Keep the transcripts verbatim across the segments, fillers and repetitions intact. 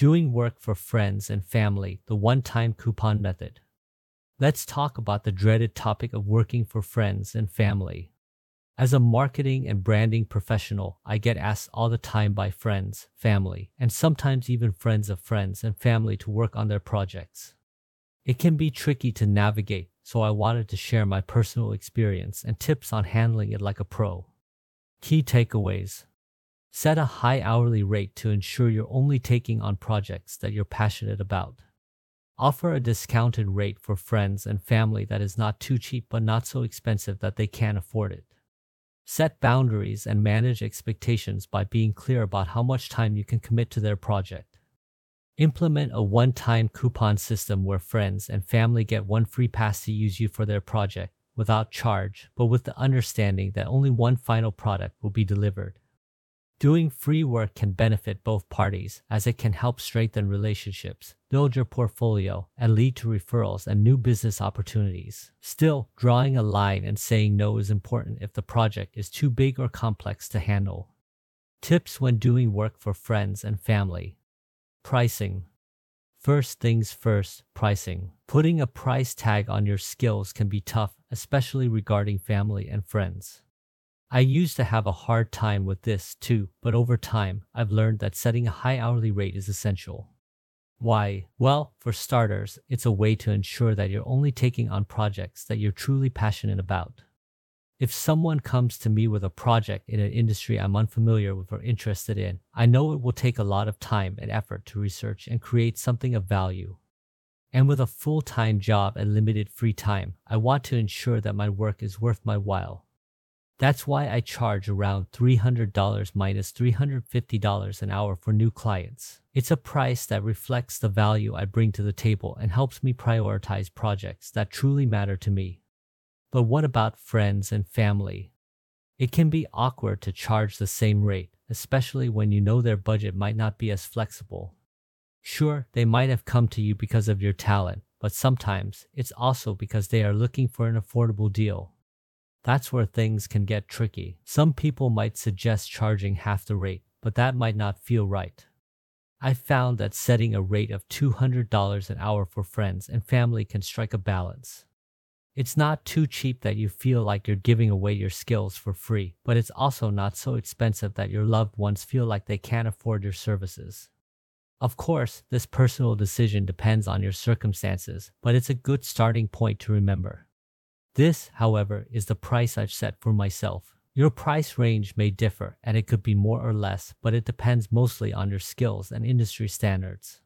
doing work for friends and family, the one-time coupon method. Let's talk about the dreaded topic of working for friends and family. As a marketing and branding professional, I get asked all the time by friends, family, and sometimes even friends of friends and family to work on their projects. It can be tricky to navigate, so I wanted to share my personal experience and tips on handling it like a pro. Key takeaways. Set a high hourly rate to ensure you're only taking on projects that you're passionate about. Offer a discounted rate for friends and family that is not too cheap but not so expensive that they can't afford it. Set boundaries and manage expectations by being clear about how much time you can commit to their project. Implement a one-time coupon system where friends and family get one free pass to use you for their project without charge, but with the understanding that only one final product will be delivered. Doing free work can benefit both parties, as it can help strengthen relationships, build your portfolio, and lead to referrals and new business opportunities. Still, drawing a line and saying no is important if the project is too big or complex to handle. Tips when doing work for friends and family. Pricing. First things first, pricing. Putting a price tag on your skills can be tough, especially regarding family and friends. I used to have a hard time with this too, but over time, I've learned that setting a high hourly rate is essential. Why? Well, for starters, it's a way to ensure that you're only taking on projects that you're truly passionate about. If someone comes to me with a project in an industry I'm unfamiliar with or interested in, I know it will take a lot of time and effort to research and create something of value. And with a full-time job and limited free time, I want to ensure that my work is worth my while. That's why I charge around three hundred dollars minus three hundred fifty dollars an hour for new clients. It's a price that reflects the value I bring to the table and helps me prioritize projects that truly matter to me. But what about friends and family? It can be awkward to charge the same rate, especially when you know their budget might not be as flexible. Sure, they might have come to you because of your talent, but sometimes it's also because they are looking for an affordable deal. That's where things can get tricky. Some people might suggest charging half the rate, but that might not feel right. I found that setting a rate of two hundred dollars an hour for friends and family can strike a balance. It's not too cheap that you feel like you're giving away your skills for free, but it's also not so expensive that your loved ones feel like they can't afford your services. Of course, this personal decision depends on your circumstances, but it's a good starting point to remember. This, however, is the price I've set for myself. Your price range may differ, and it could be more or less, but it depends mostly on your skills and industry standards.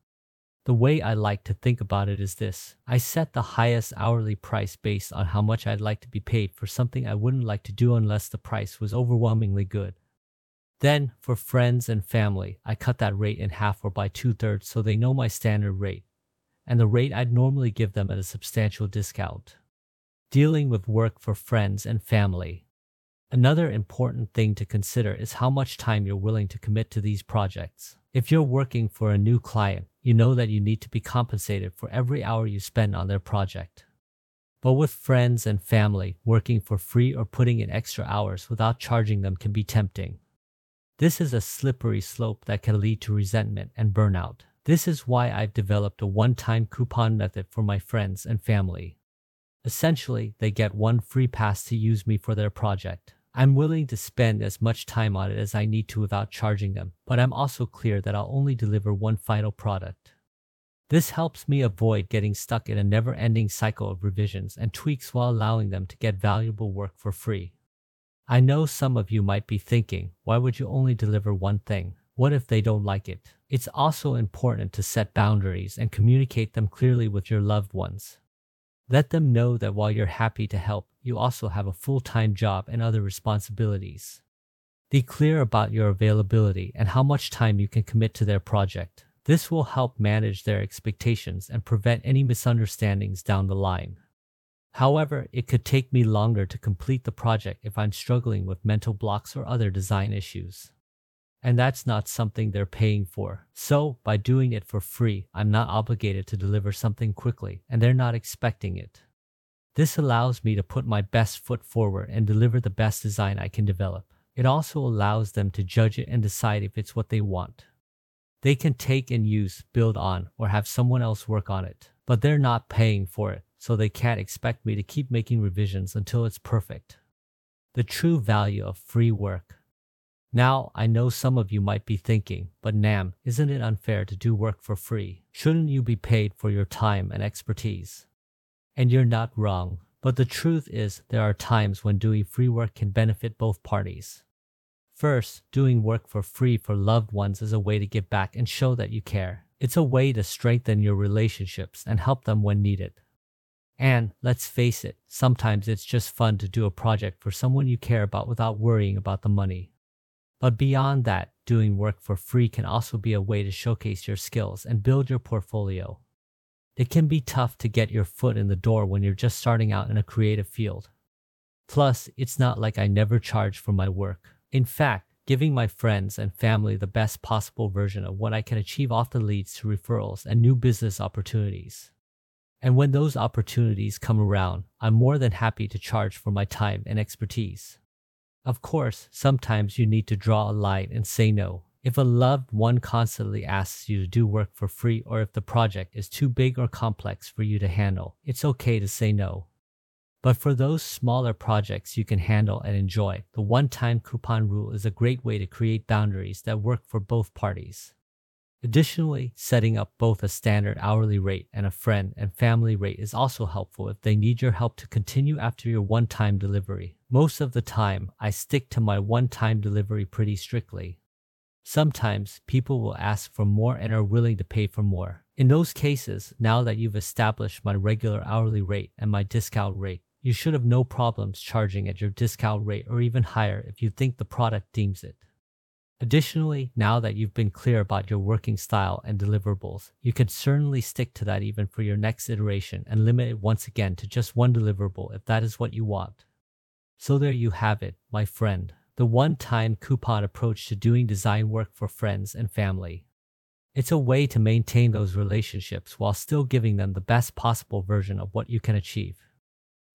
The way I like to think about it is this. I set the highest hourly price based on how much I'd like to be paid for something I wouldn't like to do unless the price was overwhelmingly good. Then, for friends and family, I cut that rate in half or by two-thirds so they know my standard rate, and the rate I'd normally give them at a substantial discount. Dealing with work for friends and family. Another important thing to consider is how much time you're willing to commit to these projects. If you're working for a new client, you know that you need to be compensated for every hour you spend on their project. But with friends and family, working for free or putting in extra hours without charging them can be tempting. This is a slippery slope that can lead to resentment and burnout. This is why I've developed a one-time coupon method for my friends and family. Essentially, they get one free pass to use me for their project. I'm willing to spend as much time on it as I need to without charging them, but I'm also clear that I'll only deliver one final product. This helps me avoid getting stuck in a never-ending cycle of revisions and tweaks while allowing them to get valuable work for free. I know some of you might be thinking, why would you only deliver one thing? What if they don't like it? It's also important to set boundaries and communicate them clearly with your loved ones. Let them know that while you're happy to help, you also have a full-time job and other responsibilities. Be clear about your availability and how much time you can commit to their project. This will help manage their expectations and prevent any misunderstandings down the line. However, it could take me longer to complete the project if I'm struggling with mental blocks or other design issues. And that's not something they're paying for. So, by doing it for free, I'm not obligated to deliver something quickly, and they're not expecting it. This allows me to put my best foot forward and deliver the best design I can develop. It also allows them to judge it and decide if it's what they want. they can take and use, build on, or have someone else work on it. But they're not paying for it, so they can't expect me to keep making revisions until it's perfect. The true value of free work. Now, I know some of you might be thinking, but Nam, isn't it unfair to do work for free? Shouldn't you be paid for your time and expertise? And you're not wrong, but the truth is there are times when doing free work can benefit both parties. First, doing work for free for loved ones is a way to give back and show that you care. It's a way to strengthen your relationships and help them when needed. And, let's face it, sometimes it's just fun to do a project for someone you care about without worrying about the money. But beyond that, doing work for free can also be a way to showcase your skills and build your portfolio. It can be tough to get your foot in the door when you're just starting out in a creative field. Plus, it's not like I never charge for my work. In fact, giving my friends and family the best possible version of what I can achieve often leads to referrals and new business opportunities. And when those opportunities come around, I'm more than happy to charge for my time and expertise. Of course, sometimes you need to draw a line and say no. If a loved one constantly asks you to do work for free or if the project is too big or complex for you to handle, it's okay to say no. But for those smaller projects you can handle and enjoy, the one-time coupon rule is a great way to create boundaries that work for both parties. Additionally, setting up both a standard hourly rate and a friend and family rate is also helpful if they need your help to continue after your one-time delivery. Most of the time, I stick to my one-time delivery pretty strictly. Sometimes, people will ask for more and are willing to pay for more. In those cases, now that you've established my regular hourly rate and my discount rate, you should have no problems charging at your discount rate or even higher if you think the product deems it. Additionally, now that you've been clear about your working style and deliverables, you can certainly stick to that even for your next iteration and limit it once again to just one deliverable if that is what you want. So there you have it, my friend, the one-time coupon approach to doing design work for friends and family. It's a way to maintain those relationships while still giving them the best possible version of what you can achieve.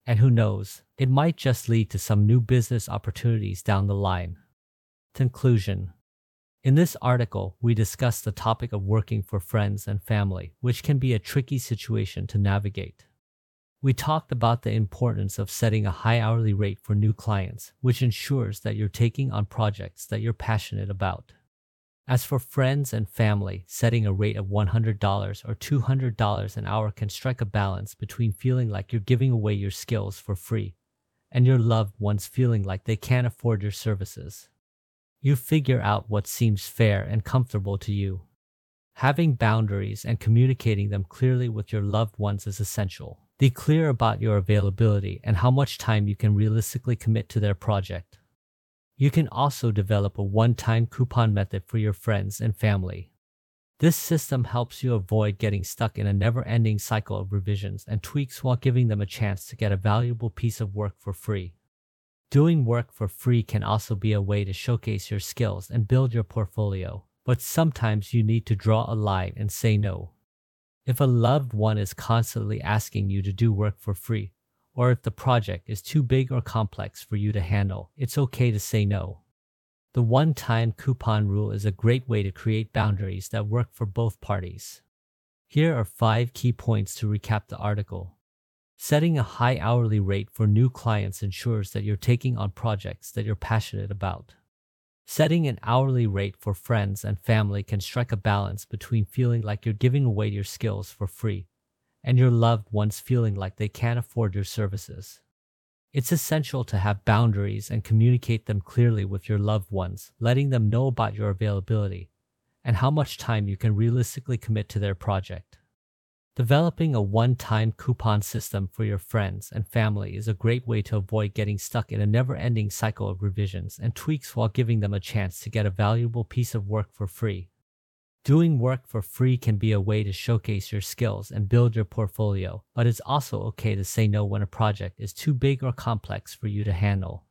And who knows, it might just lead to some new business opportunities down the line. Conclusion. In this article, we discuss the topic of working for friends and family, which can be a tricky situation to navigate. We talked about the importance of setting a high hourly rate for new clients, which ensures that you're taking on projects that you're passionate about. As for friends and family, setting a rate of one hundred dollars or two hundred dollars an hour can strike a balance between feeling like you're giving away your skills for free and your loved ones feeling like they can't afford your services. You figure out what seems fair and comfortable to you. Having boundaries and communicating them clearly with your loved ones is essential. Be clear about your availability and how much time you can realistically commit to their project. You can also develop a one-time coupon method for your friends and family. This system helps you avoid getting stuck in a never-ending cycle of revisions and tweaks while giving them a chance to get a valuable piece of work for free. Doing work for free can also be a way to showcase your skills and build your portfolio, but sometimes you need to draw a line and say no. If a loved one is constantly asking you to do work for free, or if the project is too big or complex for you to handle, it's okay to say no. The one-time coupon rule is a great way to create boundaries that work for both parties. Here are five key points to recap the article. Setting a high hourly rate for new clients ensures that you're taking on projects that you're passionate about. Setting an hourly rate for friends and family can strike a balance between feeling like you're giving away your skills for free and your loved ones feeling like they can't afford your services. It's essential to have boundaries and communicate them clearly with your loved ones, letting them know about your availability and how much time you can realistically commit to their project. Developing a one-time coupon system for your friends and family is a great way to avoid getting stuck in a never-ending cycle of revisions and tweaks while giving them a chance to get a valuable piece of work for free. Doing work for free can be a way to showcase your skills and build your portfolio, but it's also okay to say no when a project is too big or complex for you to handle.